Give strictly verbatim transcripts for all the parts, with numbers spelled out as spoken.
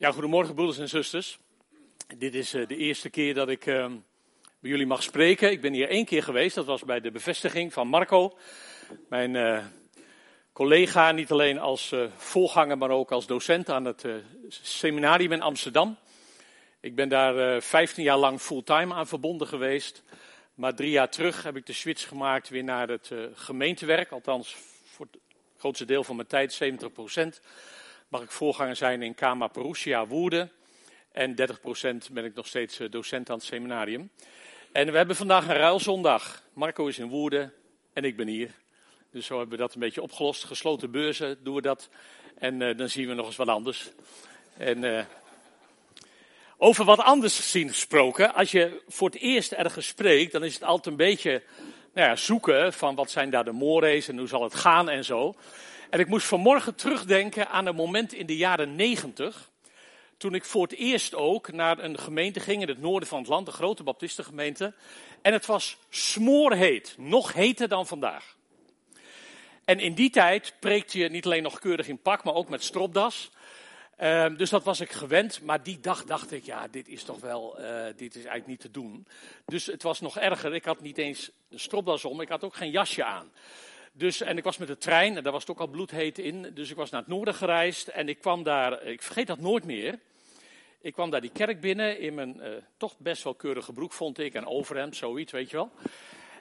Ja, goedemorgen broeders en zusters. Dit is uh, de eerste keer dat ik uh, bij jullie mag spreken. Ik ben hier één keer geweest, dat was bij de bevestiging van Marco. Mijn uh, collega, niet alleen als uh, voorganger, maar ook als docent aan het uh, seminarium in Amsterdam. Ik ben daar uh, vijftien jaar lang fulltime aan verbonden geweest. Maar drie jaar terug heb ik de switch gemaakt weer naar het uh, gemeentewerk. Althans, voor het grootste deel van mijn tijd, zeventig procent. Mag ik voorganger zijn in Kama Parousia, Woerden. En dertig procent ben ik nog steeds docent aan het seminarium. En we hebben vandaag een ruilzondag. Marco is in Woerden en ik ben hier. Dus zo hebben we dat een beetje opgelost. Gesloten beurzen doen we dat. En uh, dan zien we nog eens wat anders. En, uh, over wat anders gezien gesproken. Als je voor het eerst ergens spreekt, dan is het altijd een beetje nou ja, zoeken van wat zijn daar de mores en hoe zal het gaan en zo. En ik moest vanmorgen terugdenken aan een moment in de jaren negentig, toen ik voor het eerst ook naar een gemeente ging in het noorden van het land, een grote baptistengemeente. En het was smoorheet, nog heter dan vandaag. En in die tijd preekte je niet alleen nog keurig in pak, maar ook met stropdas. Uh, dus dat was ik gewend, maar die dag dacht ik, ja, dit is toch wel, uh, dit is eigenlijk niet te doen. Dus het was nog erger, ik had niet eens een stropdas om, ik had ook geen jasje aan. Dus, en ik was met de trein, en daar was het ook al bloedheet in, dus ik was naar het noorden gereisd en ik kwam daar, ik vergeet dat nooit meer, ik kwam daar die kerk binnen in mijn uh, toch best wel keurige broek, vond ik, en overhemd, zoiets, weet je wel.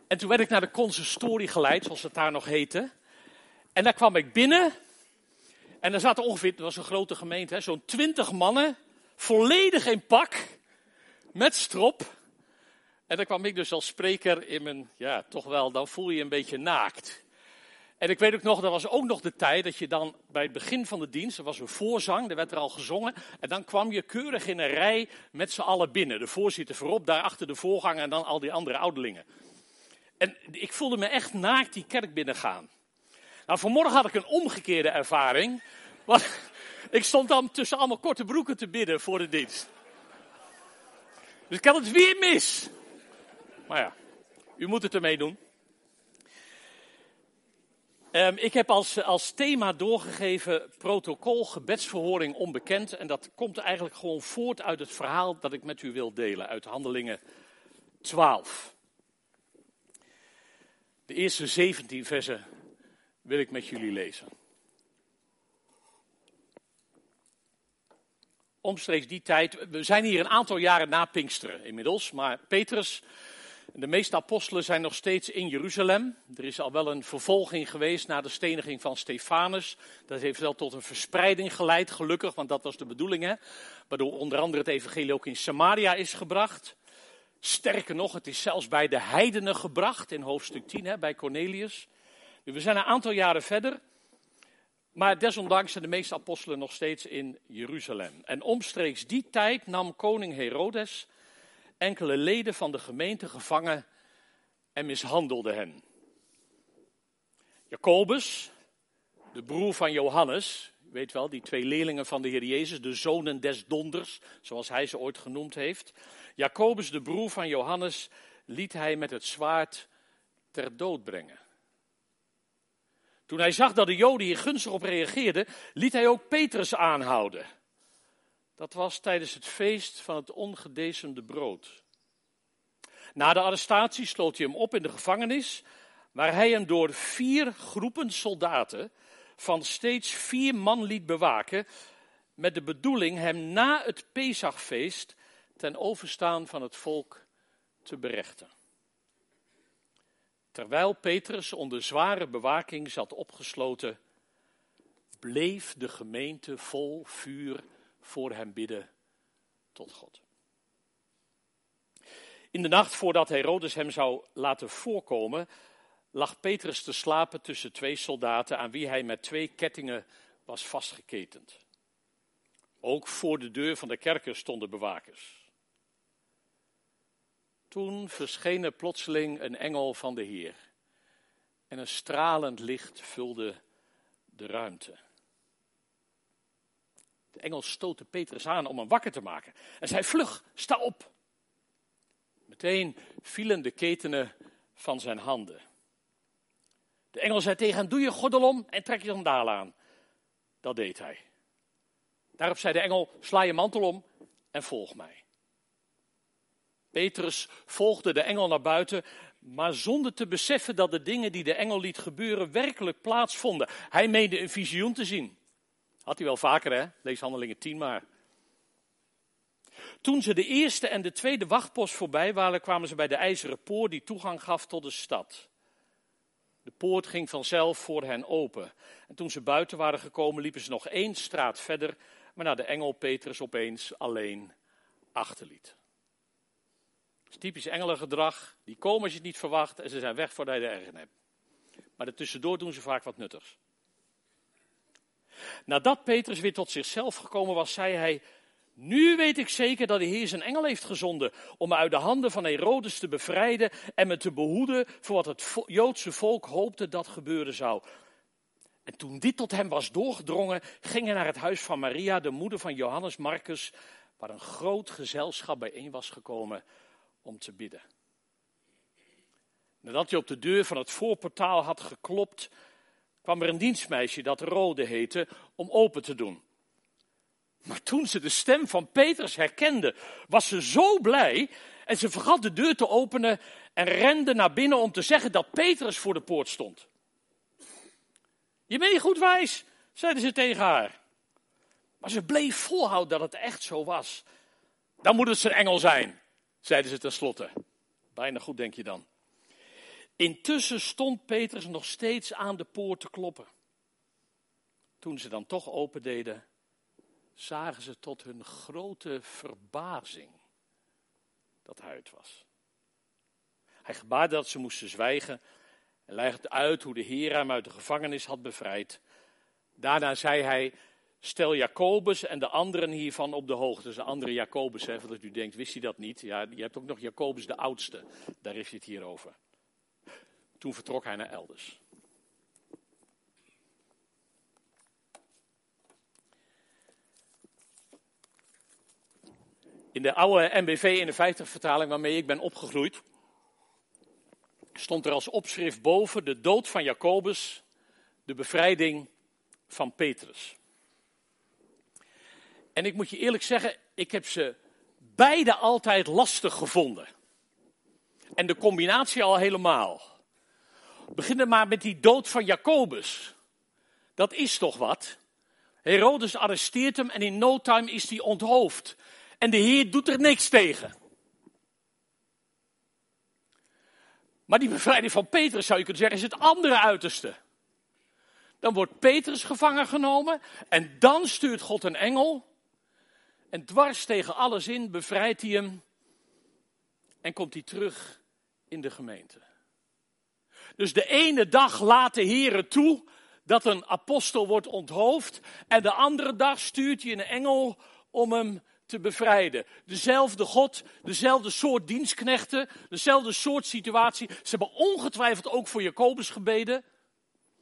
En toen werd ik naar de consistorie geleid, zoals het daar nog heette, en daar kwam ik binnen en daar zaten ongeveer, het was een grote gemeente, hè, zo'n twintig mannen, volledig in pak, met strop. En daar kwam ik dus als spreker in mijn, ja, toch wel, dan voel je een beetje naakt. En ik weet ook nog, dat was ook nog de tijd dat je dan bij het begin van de dienst, er was een voorzang, er werd er al gezongen. En dan kwam je keurig in een rij met z'n allen binnen. De voorzitter voorop, daarachter de voorganger en dan al die andere ouderlingen. En ik voelde me echt naakt die kerk binnengaan. Nou, vanmorgen had ik een omgekeerde ervaring. Want ik stond dan tussen allemaal korte broeken te bidden voor de dienst. Dus ik had het weer mis. Maar ja, u moet het ermee doen. Um, ik heb als, als thema doorgegeven protocol gebedsverhoring onbekend. En dat komt eigenlijk gewoon voort uit het verhaal dat ik met u wil delen. Uit Handelingen twaalf. De eerste zeventien versen wil ik met jullie lezen. Omstreeks die tijd, we zijn hier een aantal jaren na Pinksteren inmiddels. Maar Petrus... De meeste apostelen zijn nog steeds in Jeruzalem. Er is al wel een vervolging geweest na de steniging van Stefanus. Dat heeft wel tot een verspreiding geleid, gelukkig, want dat was de bedoeling. Hè? Waardoor onder andere het evangelie ook in Samaria is gebracht. Sterker nog, het is zelfs bij de heidenen gebracht in hoofdstuk tien, hè, bij Cornelius. Dus we zijn een aantal jaren verder. Maar desondanks zijn de meeste apostelen nog steeds in Jeruzalem. En omstreeks die tijd nam koning Herodes... enkele leden van de gemeente gevangen en mishandelden hen. Jacobus, de broer van Johannes, weet wel, die twee leerlingen van de Heer Jezus, de zonen des donders, zoals hij ze ooit genoemd heeft. Jacobus, de broer van Johannes, liet hij met het zwaard ter dood brengen. Toen hij zag dat de Joden hier gunstig op reageerden, liet hij ook Petrus aanhouden. Dat was tijdens het feest van het ongedecemde brood. Na de arrestatie sloot hij hem op in de gevangenis, waar hij hem door vier groepen soldaten van steeds vier man liet bewaken, met de bedoeling hem na het Pesachfeest ten overstaan van het volk te berechten. Terwijl Petrus onder zware bewaking zat opgesloten, bleef de gemeente vol vuur voor hem bidden tot God. In de nacht voordat Herodes hem zou laten voorkomen, lag Petrus te slapen tussen twee soldaten aan wie hij met twee kettingen was vastgeketend. Ook voor de deur van de kerker stonden bewakers. Toen verscheen er plotseling een engel van de Heer en een stralend licht vulde de ruimte. De engel stootte Petrus aan om hem wakker te maken en zei: vlug, sta op. Meteen vielen de ketenen van zijn handen. De engel zei tegen hem: doe je gordel om en trek je sandaal aan. Dat deed hij. Daarop zei de engel, sla je mantel om en volg mij. Petrus volgde de engel naar buiten, maar zonder te beseffen dat de dingen die de engel liet gebeuren werkelijk plaatsvonden. Hij meende een visioen te zien. Had hij wel vaker, hè? Lees Handelingen tien maar. Toen ze de eerste en de tweede wachtpost voorbij waren, kwamen ze bij de ijzeren poort die toegang gaf tot de stad. De poort ging vanzelf voor hen open. En toen ze buiten waren gekomen, liepen ze nog één straat verder, waarna de engel Petrus opeens alleen achterliet. Dat is typisch engelengedrag. Die komen als je het niet verwacht en ze zijn weg voordat je de ergen hebt. Maar daartussendoor doen ze vaak wat nuttigs. Nadat Petrus weer tot zichzelf gekomen was, zei hij: nu weet ik zeker dat de Heer zijn engel heeft gezonden om me uit de handen van Herodes te bevrijden en me te behoeden voor wat het vo- Joodse volk hoopte dat gebeuren zou. En toen dit tot hem was doorgedrongen, ging hij naar het huis van Maria, de moeder van Johannes Marcus, waar een groot gezelschap bijeen was gekomen om te bidden. Nadat hij op de deur van het voorportaal had geklopt, kwam er een dienstmeisje dat Rode heette om open te doen. Maar toen ze de stem van Petrus herkende, was ze zo blij en ze vergat de deur te openen en rende naar binnen om te zeggen dat Petrus voor de poort stond. Je bent goed wijs, zeiden ze tegen haar. Maar ze bleef volhouden dat het echt zo was. Dan moet het zijn engel zijn, zeiden ze tenslotte. Bijna goed, denk je dan. Intussen stond Petrus nog steeds aan de poort te kloppen. Toen ze dan toch opendeden, zagen ze tot hun grote verbazing dat hij uit was. Hij gebaarde dat ze moesten zwijgen en legde uit hoe de Heer hem uit de gevangenis had bevrijd. Daarna zei hij, stel Jacobus en de anderen hiervan op de hoogte. Dat is een andere Jacobus, hè, want u denkt, wist hij dat niet? Ja, je hebt ook nog Jacobus de oudste, daar heeft hij het hier over. Toen vertrok hij naar elders. In de oude M B V eenenvijftig vertaling waarmee ik ben opgegroeid, stond er als opschrift boven de dood van Jacobus, de bevrijding van Petrus. En ik moet je eerlijk zeggen, ik heb ze beide altijd lastig gevonden. En de combinatie al helemaal. Begin maar met die dood van Jacobus. Dat is toch wat? Herodes arresteert hem en in no time is hij onthoofd. En de Heer doet er niks tegen. Maar die bevrijding van Petrus, zou je kunnen zeggen, is het andere uiterste. Dan wordt Petrus gevangen genomen en dan stuurt God een engel. En dwars tegen alles in bevrijdt hij hem en komt hij terug in de gemeente. Dus de ene dag laat de Heer het toe dat een apostel wordt onthoofd en de andere dag stuurt hij een engel om hem te bevrijden. Dezelfde God, dezelfde soort dienstknechten, dezelfde soort situatie. Ze hebben ongetwijfeld ook voor Jacobus gebeden.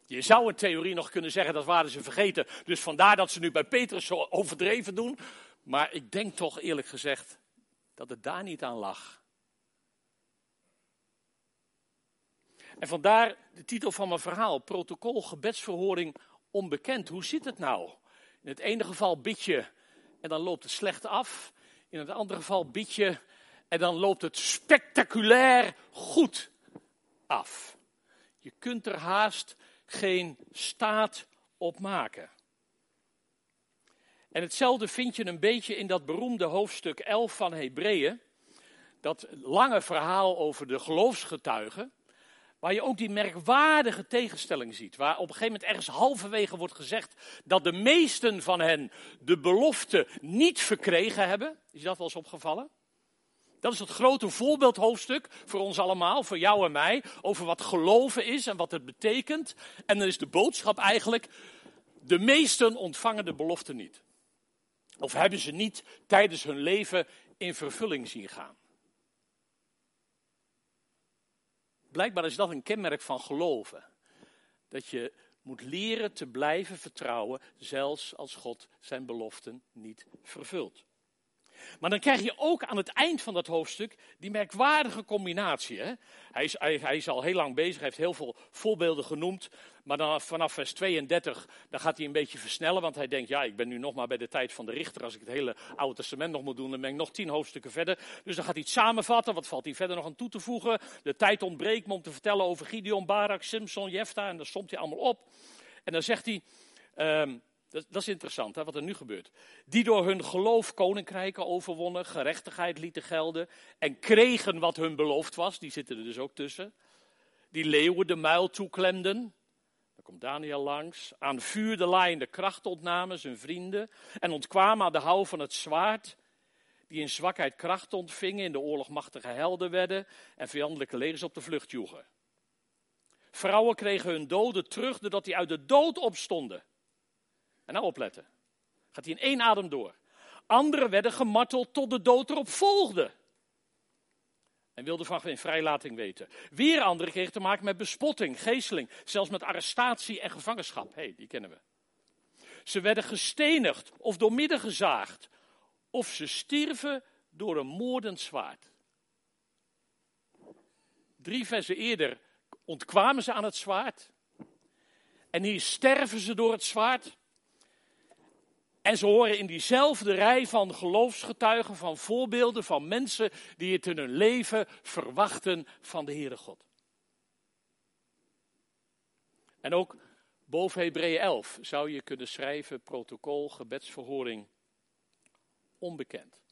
Je zou in theorie nog kunnen zeggen dat waren ze vergeten. Dus vandaar dat ze nu bij Petrus zo overdreven doen. Maar ik denk toch eerlijk gezegd dat het daar niet aan lag. En vandaar de titel van mijn verhaal, Protocol Gebedsverhoring Onbekend. Hoe zit het nou? In het ene geval bid je en dan loopt het slecht af. In het andere geval bid je en dan loopt het spectaculair goed af. Je kunt er haast geen staat op maken. En hetzelfde vind je een beetje in dat beroemde hoofdstuk elf van Hebreeën. Dat lange verhaal over de geloofsgetuigen. Waar je ook die merkwaardige tegenstelling ziet. Waar op een gegeven moment ergens halverwege wordt gezegd dat de meesten van hen de belofte niet verkregen hebben. Is dat wel eens opgevallen? Dat is het grote voorbeeldhoofdstuk voor ons allemaal, voor jou en mij. Over wat geloven is en wat het betekent. En dan is de boodschap eigenlijk, de meesten ontvangen de belofte niet. Of hebben ze niet tijdens hun leven in vervulling zien gaan. Blijkbaar is dat een kenmerk van geloven. Dat je moet leren te blijven vertrouwen, zelfs als God zijn beloften niet vervult. Maar dan krijg je ook aan het eind van dat hoofdstuk die merkwaardige combinatie. Hè? Hij, is, hij, hij is al heel lang bezig, hij heeft heel veel voorbeelden genoemd. Maar dan vanaf vers tweeëndertig dan gaat hij een beetje versnellen. Want hij denkt, ja, ik ben nu nog maar bij de tijd van de richter. Als ik het hele Oude Testament nog moet doen, dan ben ik nog tien hoofdstukken verder. Dus dan gaat hij het samenvatten. Wat valt hij verder nog aan toe te voegen? De tijd ontbreekt me om te vertellen over Gideon, Barak, Simson, Jefta. En dan somt hij allemaal op. En dan zegt hij... Um, Dat, dat is interessant, hè, wat er nu gebeurt. Die door hun geloof koninkrijken overwonnen, gerechtigheid lieten gelden en kregen wat hun beloofd was. Die zitten er dus ook tussen. Die leeuwen de muil toeklemden. Dan komt Daniel langs. Aan vuur de laaiende kracht ontnamen, zijn vrienden. En ontkwamen aan de houw van het zwaard. Die in zwakheid kracht ontvingen, in de oorlog machtige helden werden. En vijandelijke legers op de vlucht joegen. Vrouwen kregen hun doden terug doordat die uit de dood opstonden. En nou opletten, gaat hij in één adem door. Anderen werden gemarteld tot de dood erop volgde. En wilden van geen vrijlating weten. Weer anderen kregen te maken met bespotting, geesteling, zelfs met arrestatie en gevangenschap. Hé, hey, die kennen we. Ze werden gestenigd of doormidden gezaagd. Of ze stierven door een moordend zwaard. Drie versen eerder ontkwamen ze aan het zwaard. En hier sterven ze door het zwaard. En ze horen in diezelfde rij van geloofsgetuigen, van voorbeelden, van mensen die het in hun leven verwachten van de Heere God. En ook boven Hebreeën elf zou je kunnen schrijven, protocol, gebedsverhoring, onbekend.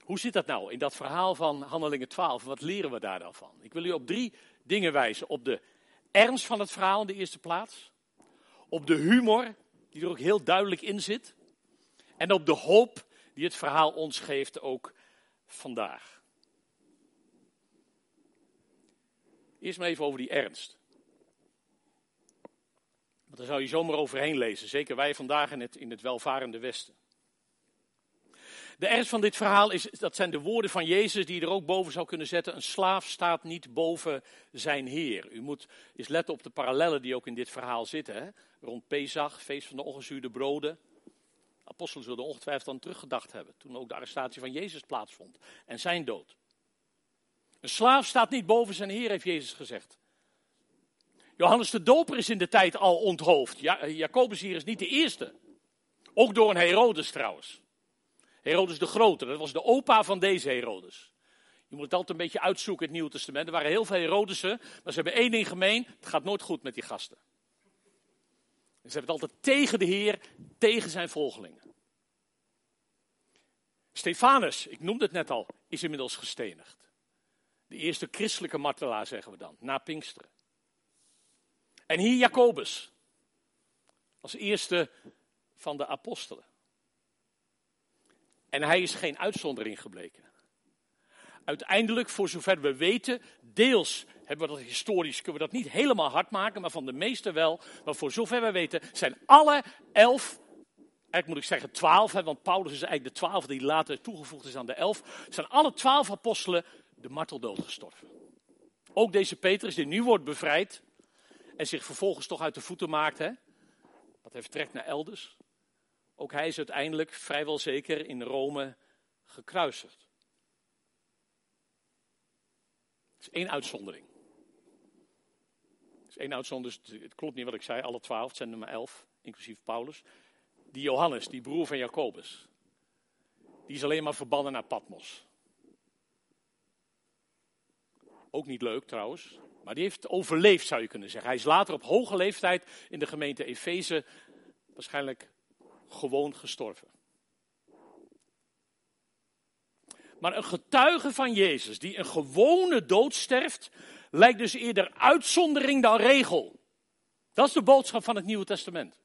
Hoe zit dat nou in dat verhaal van Handelingen twaalf? Wat leren we daar dan van? Ik wil u op drie dingen wijzen. Op de ernst van het verhaal in de eerste plaats. Op de humor, die er ook heel duidelijk in zit. En op de hoop die het verhaal ons geeft, ook vandaag. Eerst maar even over die ernst. Want daar zou je zomaar overheen lezen, zeker wij vandaag in het, in het welvarende Westen. De ernst van dit verhaal, is, dat zijn de woorden van Jezus die je er ook boven zou kunnen zetten. Een slaaf staat niet boven zijn heer. U moet eens letten op de parallellen die ook in dit verhaal zitten. Hè? Rond Pesach, feest van de ongezuurde broden. Apostelen zullen ongetwijfeld aan teruggedacht hebben. Toen ook de arrestatie van Jezus plaatsvond en zijn dood. Een slaaf staat niet boven zijn heer, heeft Jezus gezegd. Johannes de Doper is in de tijd al onthoofd. Ja, Jacobus hier is niet de eerste. Ook door een Herodes trouwens. Herodes de Grote, dat was de opa van deze Herodes. Je moet het altijd een beetje uitzoeken in het Nieuwe Testament. Er waren heel veel Herodesen, maar ze hebben één ding gemeen. Het gaat nooit goed met die gasten. En ze hebben het altijd tegen de Heer, tegen zijn volgelingen. Stefanus, ik noemde het net al, is inmiddels gestenigd. De eerste christelijke martelaar, zeggen we dan, na Pinksteren. En hier Jacobus, als eerste van de apostelen. En hij is geen uitzondering gebleken. Uiteindelijk, voor zover we weten, deels hebben we dat historisch, kunnen we dat niet helemaal hard maken, maar van de meeste wel. Maar voor zover we weten, zijn alle elf, eigenlijk moet ik zeggen twaalf, hè, want Paulus is eigenlijk de twaalf die later toegevoegd is aan de elf, zijn alle twaalf apostelen de marteldood gestorven. Ook deze Petrus, die nu wordt bevrijd en zich vervolgens toch uit de voeten maakt, hè, want hij vertrekt naar elders. Ook hij is uiteindelijk vrijwel zeker in Rome gekruisigd. Dat is één uitzondering. Dat is één uitzondering, dus het klopt niet wat ik zei, alle twaalf, het zijn nummer elf, inclusief Paulus. Die Johannes, die broer van Jacobus, die is alleen maar verbannen naar Patmos. Ook niet leuk trouwens, maar die heeft overleefd zou je kunnen zeggen. Hij is later op hoge leeftijd in de gemeente Efeze waarschijnlijk gewoon gestorven. Maar een getuige van Jezus die een gewone dood sterft, lijkt dus eerder uitzondering dan regel. Dat is de boodschap van het Nieuwe Testament.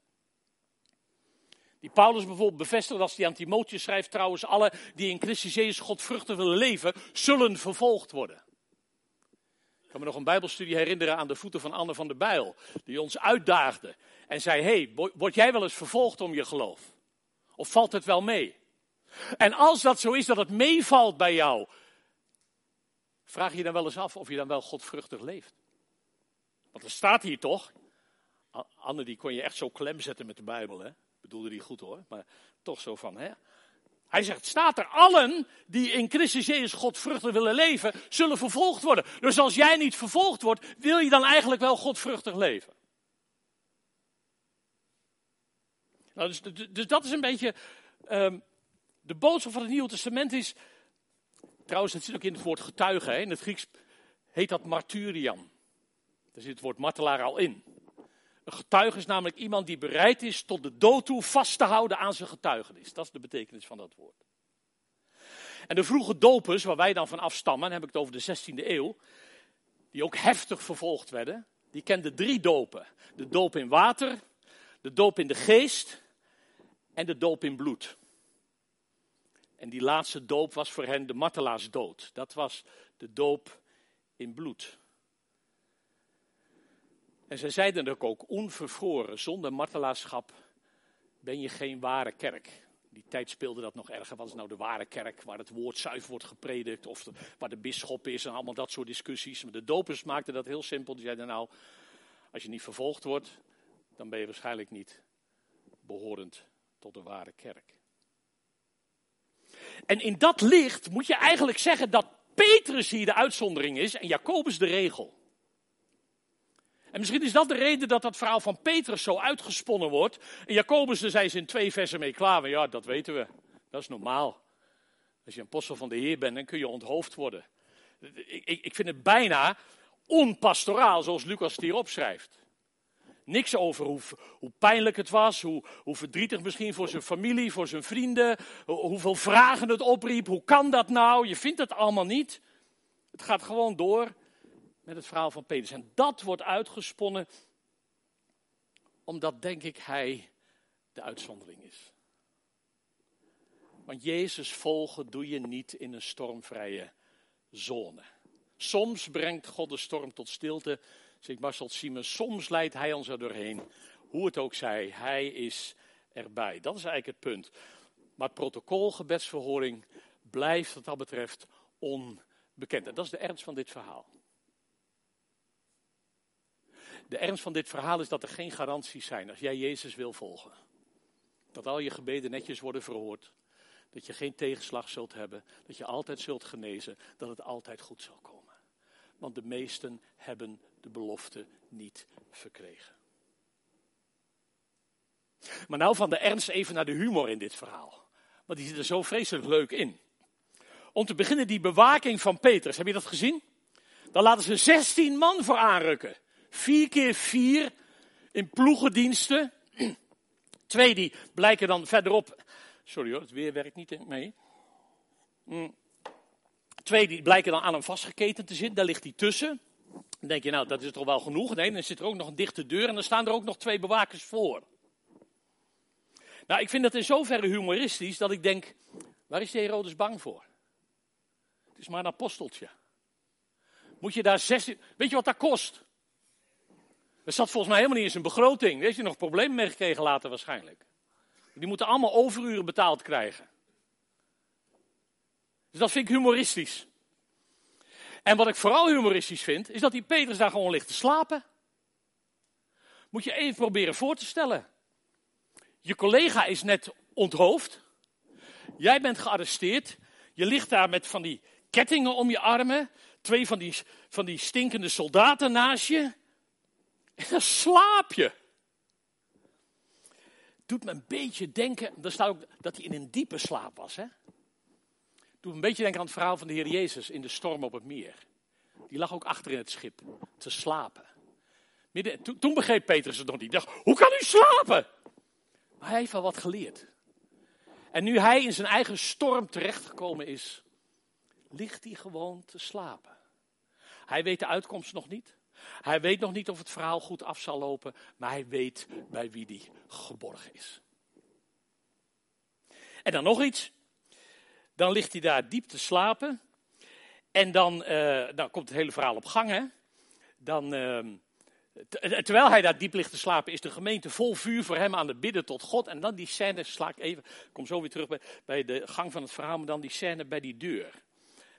Die Paulus bijvoorbeeld bevestigt als hij aan Timotheüs schrijft, trouwens alle die in Christus Jezus godvruchtig willen leven, zullen vervolgd worden. Ik kan me nog een bijbelstudie herinneren aan de voeten van Anne van der Bijl, die ons uitdaagde. En zei, hé, hey, word jij wel eens vervolgd om je geloof? Of valt het wel mee? En als dat zo is dat het meevalt bij jou, vraag je dan wel eens af of je dan wel godvruchtig leeft. Want er staat hier toch, Anne die kon je echt zo klem zetten met de Bijbel, hè? bedoelde hij goed hoor, maar toch zo van hè. Hij zegt, staat er, allen die in Christus Jezus godvruchtig willen leven, zullen vervolgd worden. Dus als jij niet vervolgd wordt, wil je dan eigenlijk wel godvruchtig leven? Nou, dus, dus dat is een beetje, um, de boodschap van het Nieuwe Testament is, trouwens het zit ook in het woord getuige, hè? In het Grieks heet dat martyrian. Daar zit het woord martelaar al in. Een getuige is namelijk iemand die bereid is tot de dood toe vast te houden aan zijn getuigenis. Dat is de betekenis van dat woord. En de vroege dopers, waar wij dan van afstammen, dan heb ik het over de zestiende eeuw, die ook heftig vervolgd werden, die kenden drie dopen. De doop in water, de doop in de geest en de doop in bloed. En die laatste doop was voor hen de martelaarsdood. Dat was de doop in bloed. En zij zeiden er ook, onvervroren, zonder martelaarschap ben je geen ware kerk. Die tijd speelde dat nog erger. Wat is nou de ware kerk waar het woord zuiver wordt gepredikt of de, waar de bisschop is en allemaal dat soort discussies. Maar de dopers maakten dat heel simpel. Die zeiden nou, als je niet vervolgd wordt, dan ben je waarschijnlijk niet behorend tot de ware kerk. En in dat licht moet je eigenlijk zeggen dat Petrus hier de uitzondering is en Jacobus de regel. En misschien is dat de reden dat dat verhaal van Petrus zo uitgesponnen wordt. En Jacobus, daar zijn ze in twee versen mee klaar. Maar ja, dat weten we. Dat is normaal. Als je een apostel van de Heer bent, dan kun je onthoofd worden. Ik, ik, ik vind het bijna onpastoraal, zoals Lucas het hier opschrijft. Niks over hoe, hoe pijnlijk het was, hoe, hoe verdrietig misschien voor zijn familie, voor zijn vrienden. Hoe, hoeveel vragen het opriep, hoe kan dat nou? Je vindt het allemaal niet. Het gaat gewoon door. Met het verhaal van Petrus. En dat wordt uitgesponnen. Omdat, denk ik, hij de uitzondering is. Want Jezus volgen doe je niet in een stormvrije zone. Soms brengt God de storm tot stilte. Zegt Marcel Siemens. Soms leidt hij ons er doorheen. Hoe het ook zij. Hij is erbij. Dat is eigenlijk het punt. Maar het protocol gebedsverhoring blijft wat dat betreft onbekend. En dat is de ernst van dit verhaal. De ernst van dit verhaal is dat er geen garanties zijn als jij Jezus wil volgen. Dat al je gebeden netjes worden verhoord. Dat je geen tegenslag zult hebben. Dat je altijd zult genezen. Dat het altijd goed zal komen. Want de meesten hebben de belofte niet verkregen. Maar nou van de ernst even naar de humor in dit verhaal. Want die zit er zo vreselijk leuk in. Om te beginnen die bewaking van Petrus. Heb je dat gezien? Dan laten ze zestien man voor aanrukken. Vier keer vier in ploegendiensten. Twee die blijken dan verderop... Sorry hoor, het weer werkt niet mee. Twee die blijken dan aan hem vastgeketend te zitten. Daar ligt hij tussen. Dan denk je, nou dat is toch wel genoeg. Nee, dan zit er ook nog een dichte deur en dan staan er ook nog twee bewakers voor. Nou, ik vind dat in zoverre humoristisch dat ik denk... Waar is de Herodes bang voor? Het is maar een aposteltje. Moet je daar zestien... Weet je wat dat kost? Dat zat volgens mij helemaal niet in zijn begroting. Daar heeft hij nog problemen mee gekregen later waarschijnlijk. Die moeten allemaal overuren betaald krijgen. Dus dat vind ik humoristisch. En wat ik vooral humoristisch vind, is dat die Petrus daar gewoon ligt te slapen. Moet je even proberen voor te stellen. Je collega is net onthoofd. Jij bent gearresteerd. Je ligt daar met van die kettingen om je armen. Twee van die, van die stinkende soldaten naast je. En dan slaap je. Doet me een beetje denken, daar staat ook dat hij in een diepe slaap was. Hè? Doet me een beetje denken aan het verhaal van de Heer Jezus in de storm op het meer. Die lag ook achter in het schip te slapen. Midden, to, toen begreep Petrus het nog niet. Hij dacht, hoe kan u slapen? Maar hij heeft wel wat geleerd. En nu hij in zijn eigen storm terechtgekomen is, ligt hij gewoon te slapen. Hij weet de uitkomst nog niet. Hij weet nog niet of het verhaal goed af zal lopen, maar hij weet bij wie die geborgen is. En dan nog iets. Dan ligt hij daar diep te slapen. En dan, uh, dan komt het hele verhaal op gang. Hè? Dan, uh, t- terwijl hij daar diep ligt te slapen, is de gemeente vol vuur voor hem aan het bidden tot God. En dan die scène, sla ik even, ik kom zo weer terug bij, bij de gang van het verhaal, maar dan die scène bij die deur.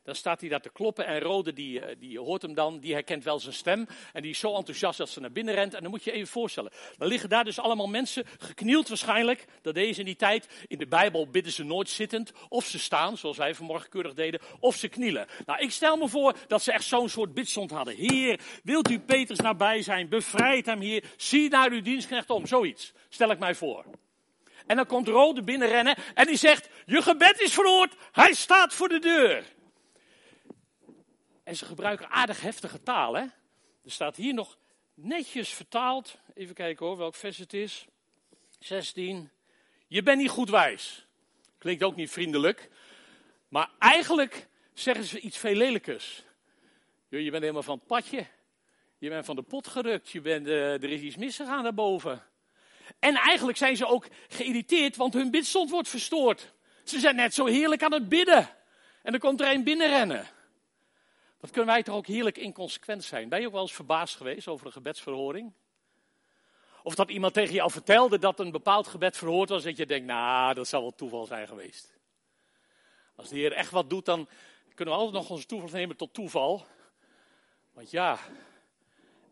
Dan staat hij daar te kloppen en Rode, die, die hoort hem dan, die herkent wel zijn stem. En die is zo enthousiast dat ze naar binnen rent. En dan moet je je even voorstellen, dan liggen daar dus allemaal mensen, geknield waarschijnlijk. Dat deden ze in die tijd. In de Bijbel bidden ze nooit zittend. Of ze staan, zoals wij vanmorgen keurig deden, of ze knielen. Nou, ik stel me voor dat ze echt zo'n soort bidstond hadden. Heer, wilt u Petrus nabij zijn? Bevrijd hem, Heer. Zie naar uw dienstknecht om. Zoiets, stel ik mij voor. En dan komt Rode binnenrennen en die zegt, je gebed is verhoord, hij staat voor de deur. En ze gebruiken aardig heftige taal, hè? Er staat hier nog netjes vertaald, even kijken hoor, welk vers het is. zestien, je bent niet goed wijs. Klinkt ook niet vriendelijk, maar eigenlijk zeggen ze iets veel lelijkers. Je bent helemaal van het padje, je bent van de pot gerukt, je bent, uh, er is iets misgegaan daarboven. En eigenlijk zijn ze ook geïrriteerd, want hun bidstond wordt verstoord. Ze zijn net zo heerlijk aan het bidden. En dan komt er een binnenrennen. Wat kunnen wij toch ook heerlijk inconsequent zijn? Ben je ook wel eens verbaasd geweest over een gebedsverhoring? Of dat iemand tegen jou vertelde dat een bepaald gebed verhoord was, dat je denkt, nou, dat zal wel toeval zijn geweest. Als de Heer echt wat doet, dan kunnen we altijd nog onze toevlucht nemen tot toeval. Want ja,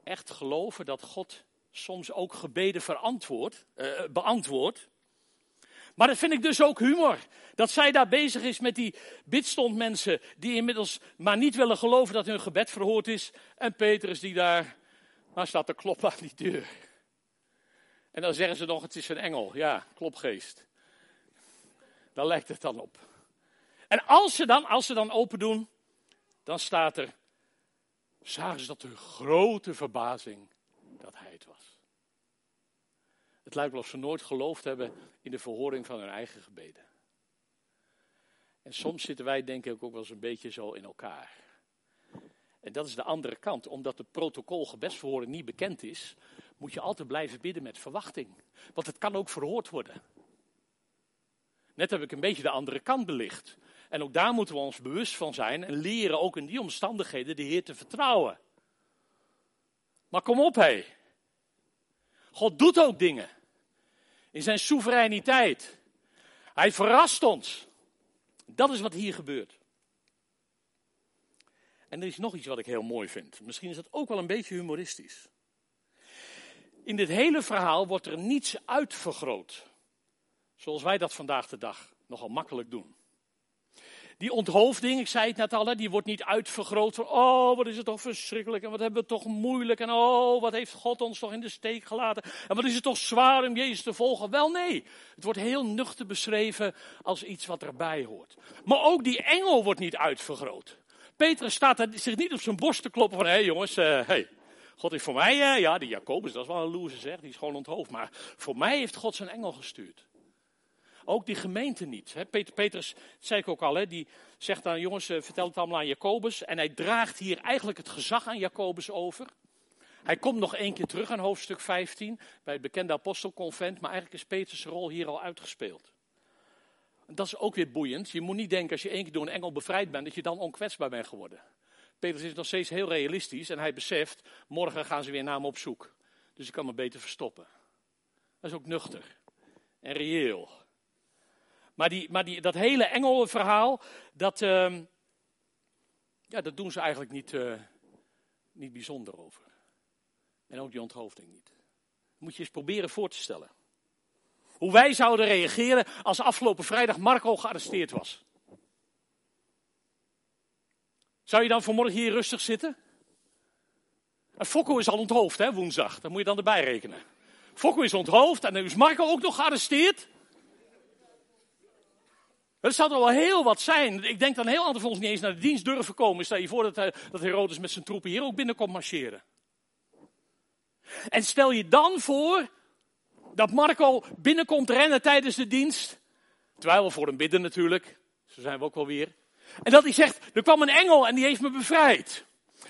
echt geloven dat God soms ook gebeden verantwoord, uh, beantwoord. Maar dat vind ik dus ook humor. Dat zij daar bezig is met die bidstondmensen die inmiddels maar niet willen geloven dat hun gebed verhoord is. En Petrus die daar maar staat te kloppen aan die deur. En dan zeggen ze nog, het is een engel. Ja, klopgeest. Daar lijkt het dan op. En als ze dan, als ze dan open doen, dan staat er, zagen ze dat hun grote verbazing dat hij het was. Het lijkt wel of ze nooit geloofd hebben in de verhoring van hun eigen gebeden. En soms zitten wij denk ik ook wel eens een beetje zo in elkaar. En dat is de andere kant. Omdat de protocol gebedsverhoring niet bekend is, moet je altijd blijven bidden met verwachting. Want het kan ook verhoord worden. Net heb ik een beetje de andere kant belicht. En ook daar moeten we ons bewust van zijn en leren ook in die omstandigheden de Heer te vertrouwen. Maar kom op hé. God doet ook dingen. In zijn soevereiniteit. Hij verrast ons. Dat is wat hier gebeurt. En er is nog iets wat ik heel mooi vind. Misschien is dat ook wel een beetje humoristisch. In dit hele verhaal wordt er niets uitvergroot. Zoals wij dat vandaag de dag nogal makkelijk doen. Die onthoofding, ik zei het net al, die wordt niet uitvergroot van, oh wat is het toch verschrikkelijk en wat hebben we toch moeilijk en oh wat heeft God ons toch in de steek gelaten en wat is het toch zwaar om Jezus te volgen. Wel nee, het wordt heel nuchter beschreven als iets wat erbij hoort. Maar ook die engel wordt niet uitvergroot. Petrus staat er, zich niet op zijn borst te kloppen van, hé hey jongens, uh, hey, God is voor mij, uh, ja die Jacobus, dat is wel een loser zeg, die is gewoon onthoofd, maar voor mij heeft God zijn engel gestuurd. Ook die gemeente niet. Petrus, dat zei ik ook al, die zegt dan, jongens, vertel het allemaal aan Jacobus. En hij draagt hier eigenlijk het gezag aan Jacobus over. Hij komt nog één keer terug aan hoofdstuk vijftien, bij het bekende apostelconvent. Maar eigenlijk is Petrus' rol hier al uitgespeeld. En dat is ook weer boeiend. Je moet niet denken, als je één keer door een engel bevrijd bent, dat je dan onkwetsbaar bent geworden. Petrus is nog steeds heel realistisch en hij beseft, morgen gaan ze weer naar hem op zoek. Dus ik kan me beter verstoppen. Dat is ook nuchter en reëel. Maar, die, maar die, dat hele engelenverhaal, dat, uh, ja, dat doen ze eigenlijk niet, uh, niet bijzonder over. En ook die onthoofding niet. Moet je eens proberen voor te stellen. Hoe wij zouden reageren als afgelopen vrijdag Marco gearresteerd was. Zou je dan vanmorgen hier rustig zitten? En Fokko is al onthoofd, hè, woensdag. Dat moet je dan erbij rekenen. Fokko is onthoofd en dan is Marco ook nog gearresteerd. Dat zou toch wel heel wat zijn. Ik denk dan heel anders voor ons niet eens naar de dienst durven komen. Stel je voor dat, hij, dat Herodes met zijn troepen hier ook binnenkomt marcheren. En stel je dan voor dat Marco binnenkomt rennen tijdens de dienst. Terwijl we voor hem bidden natuurlijk. Zo zijn we ook wel weer. En dat hij zegt, er kwam een engel en die heeft me bevrijd.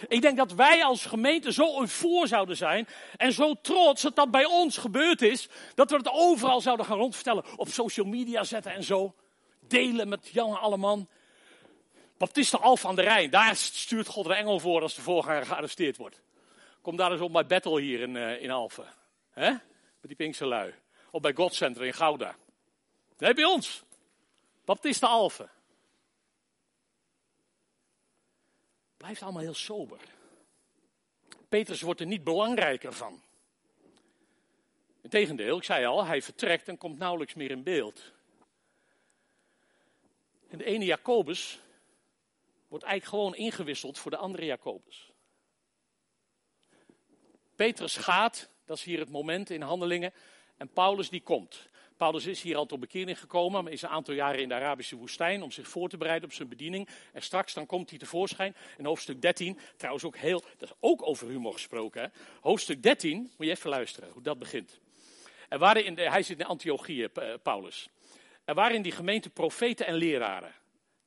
Ik denk dat wij als gemeente zo ervoor zouden zijn en zo trots dat dat bij ons gebeurd is. Dat we het overal zouden gaan rondvertellen. Op social media zetten en zo. Delen met Jan Alleman. Baptiste Alphen aan de Rijn. Daar stuurt God een engel voor als de voorganger gearresteerd wordt. Kom daar eens op bij Bethel hier in, uh, in Alphen. Hè? Met die Pinksteren lui. Of bij God Center in Gouda. Nee, bij ons. Baptiste Alphen. blijft allemaal heel sober. Petrus wordt er niet belangrijker van. Integendeel, ik zei al, hij vertrekt en komt nauwelijks meer in beeld. En de ene Jacobus wordt eigenlijk gewoon ingewisseld voor de andere Jacobus. Petrus gaat, dat is hier het moment in Handelingen, en Paulus die komt. Paulus is hier al tot bekering gekomen, maar is een aantal jaren in de Arabische woestijn om zich voor te bereiden op zijn bediening. En straks dan komt hij tevoorschijn in hoofdstuk dertien, trouwens ook heel, dat is ook over humor gesproken. Hè? Hoofdstuk dertien, moet je even luisteren hoe dat begint. Er waren in de, hij zit in Antiochië, Paulus. Er waren in die gemeente profeten en leraren.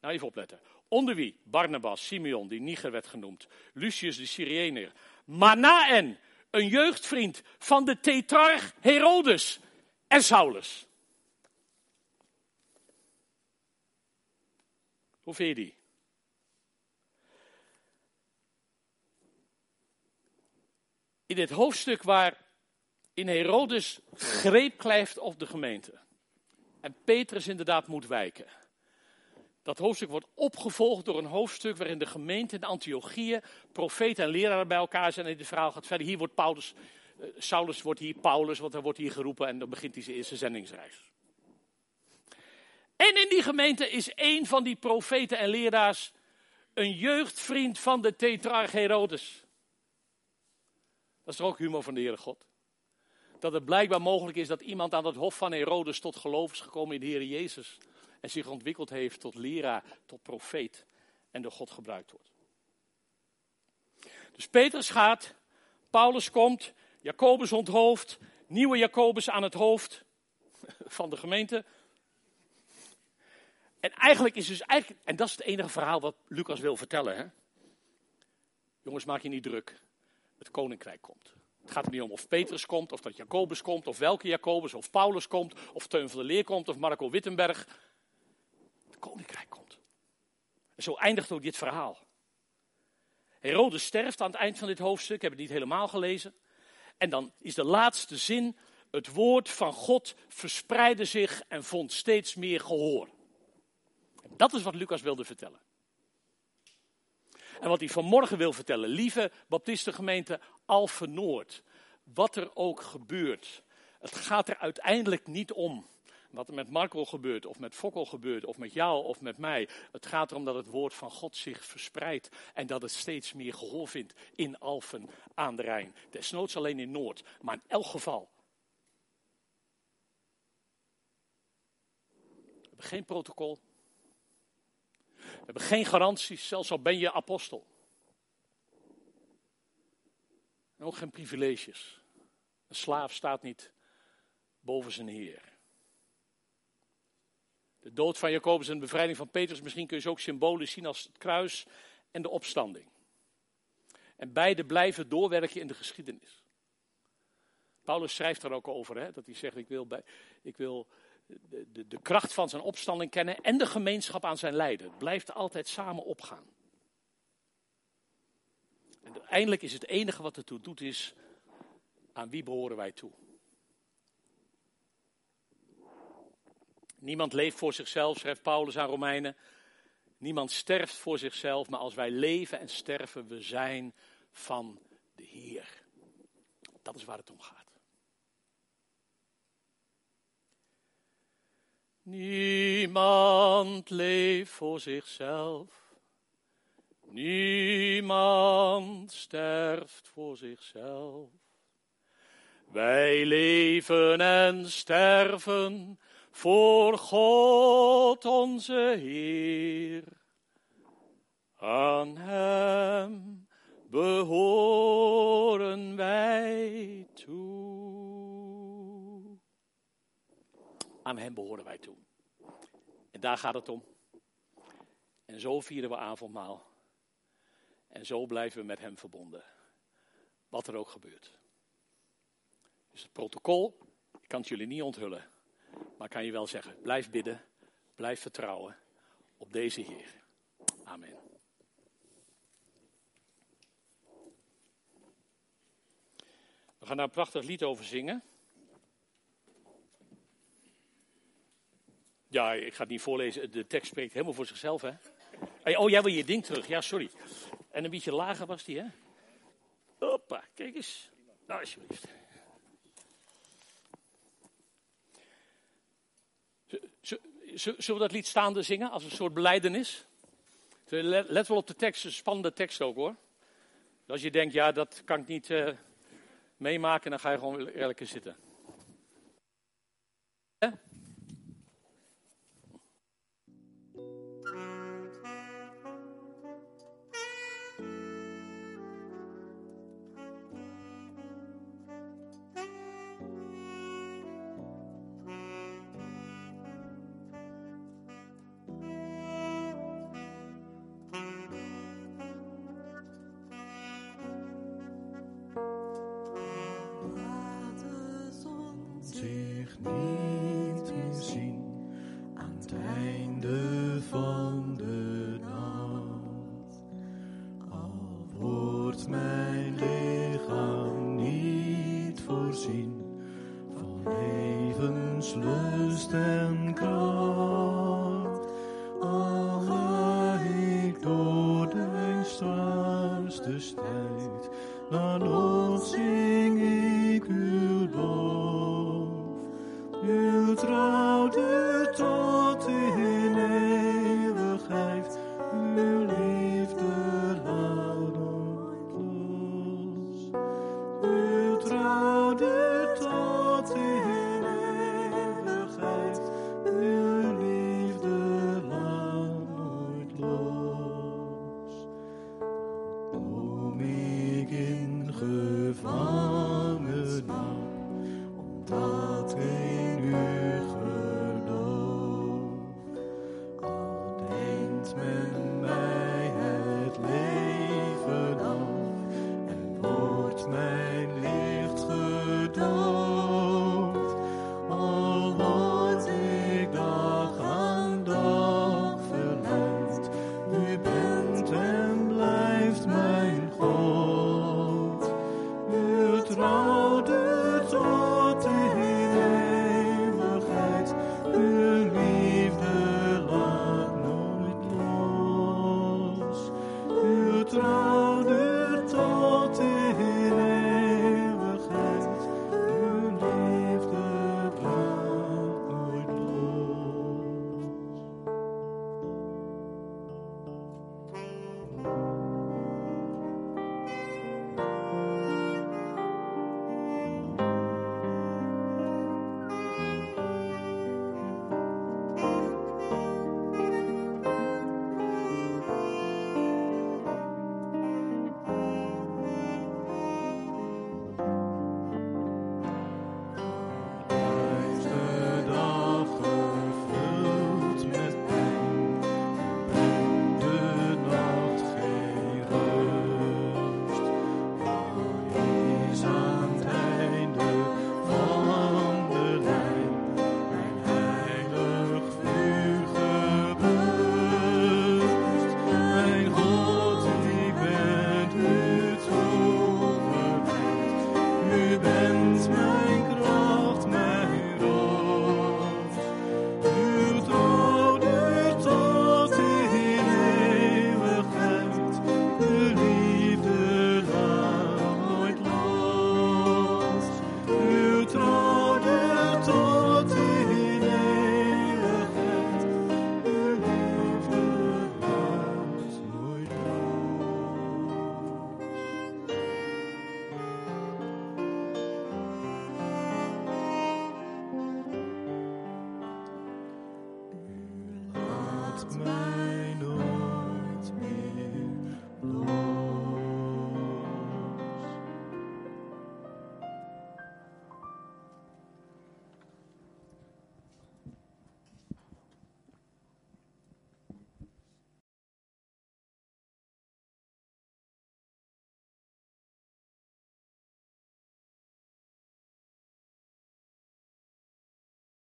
Nou, even opletten. Onder wie Barnabas, Simeon, die Niger werd genoemd, Lucius de Cyreneër, Manaen, een jeugdvriend van de tetrarch Herodes en Saulus. Hoe vind je die? In dit hoofdstuk waar in Herodes greep krijgt op de gemeente. En Petrus inderdaad moet wijken. Dat hoofdstuk wordt opgevolgd door een hoofdstuk waarin de gemeente in Antiochië profeten en leraren bij elkaar zijn. En dit verhaal gaat verder. Hier wordt Paulus, uh, Saulus wordt hier Paulus, want hij wordt hier geroepen en dan begint hij zijn eerste zendingsreis. En in die gemeente is één van die profeten en leraars een jeugdvriend van de tetrarch Herodes. Dat is toch ook humor van de Heere God? Dat het blijkbaar mogelijk is dat iemand aan het hof van Herodes tot geloof is gekomen in de Heere Jezus. En zich ontwikkeld heeft tot leraar, tot profeet en door God gebruikt wordt. Dus Petrus gaat, Paulus komt, Jacobus onthoofd, nieuwe Jacobus aan het hoofd van de gemeente. En eigenlijk is dus eigenlijk, en dat is het enige verhaal wat Lucas wil vertellen. Hè? Jongens, maak je niet druk. Het koninkrijk komt. Het gaat er niet om of Petrus komt, of dat Jacobus komt, of welke Jacobus, of Paulus komt, of Teun van der Leer komt, of Marco Wittenberg. Het koninkrijk komt. En zo eindigt ook dit verhaal. Herodes sterft aan het eind van dit hoofdstuk, ik heb het niet helemaal gelezen. En dan is de laatste zin, het woord van God verspreidde zich en vond steeds meer gehoor. En dat is wat Lucas wilde vertellen. En wat hij vanmorgen wil vertellen, lieve Baptistengemeente Alphen Noord, wat er ook gebeurt, het gaat er uiteindelijk niet om wat er met Marco gebeurt, of met Fokko gebeurt, of met jou, of met mij. Het gaat erom dat het woord van God zich verspreidt en dat het steeds meer gehoor vindt in Alphen aan de Rijn. Desnoods alleen in Noord, maar in elk geval. We hebben geen protocol. We hebben geen garanties, zelfs al ben je apostel. En ook geen privileges. Een slaaf staat niet boven zijn heer. De dood van Jacobus en de bevrijding van Petrus, misschien kun je ze ook symbolisch zien als het kruis en de opstanding. En beide blijven doorwerken in de geschiedenis. Paulus schrijft daar ook over, hè, dat hij zegt, ik wil... Bij, ik wil De, de, de kracht van zijn opstanding kennen en de gemeenschap aan zijn lijden. Het blijft altijd samen opgaan. En uiteindelijk is het enige wat ertoe doet is, aan wie behoren wij toe? Niemand leeft voor zichzelf, schrijft Paulus aan Romeinen. Niemand sterft voor zichzelf, maar als wij leven en sterven, we zijn van de Heer. Dat is waar het om gaat. Niemand leeft voor zichzelf, niemand sterft voor zichzelf. Wij leven en sterven voor God onze Heer. Aan Hem behoren wij toe. Aan Hem behoren wij toe. En daar gaat het om. En zo vieren we avondmaal. En zo blijven we met Hem verbonden. Wat er ook gebeurt. Dus het protocol, ik kan het jullie niet onthullen. Maar ik kan je wel zeggen, blijf bidden. Blijf vertrouwen op deze Heer. Amen. We gaan daar een prachtig lied over zingen. Ja, ik ga het niet voorlezen. De tekst spreekt helemaal voor zichzelf, hè? Oh, jij wil je ding terug. Ja, sorry. En een beetje lager was die, hè? Hoppa, kijk eens. Nou, alsjeblieft. Zullen we dat lied staande zingen als een soort belijdenis? Let wel op de tekst, een spannende tekst ook hoor. Als je denkt, ja, dat kan ik niet uh, meemaken, dan ga je gewoon eerlijk zitten. Hè? It's mine.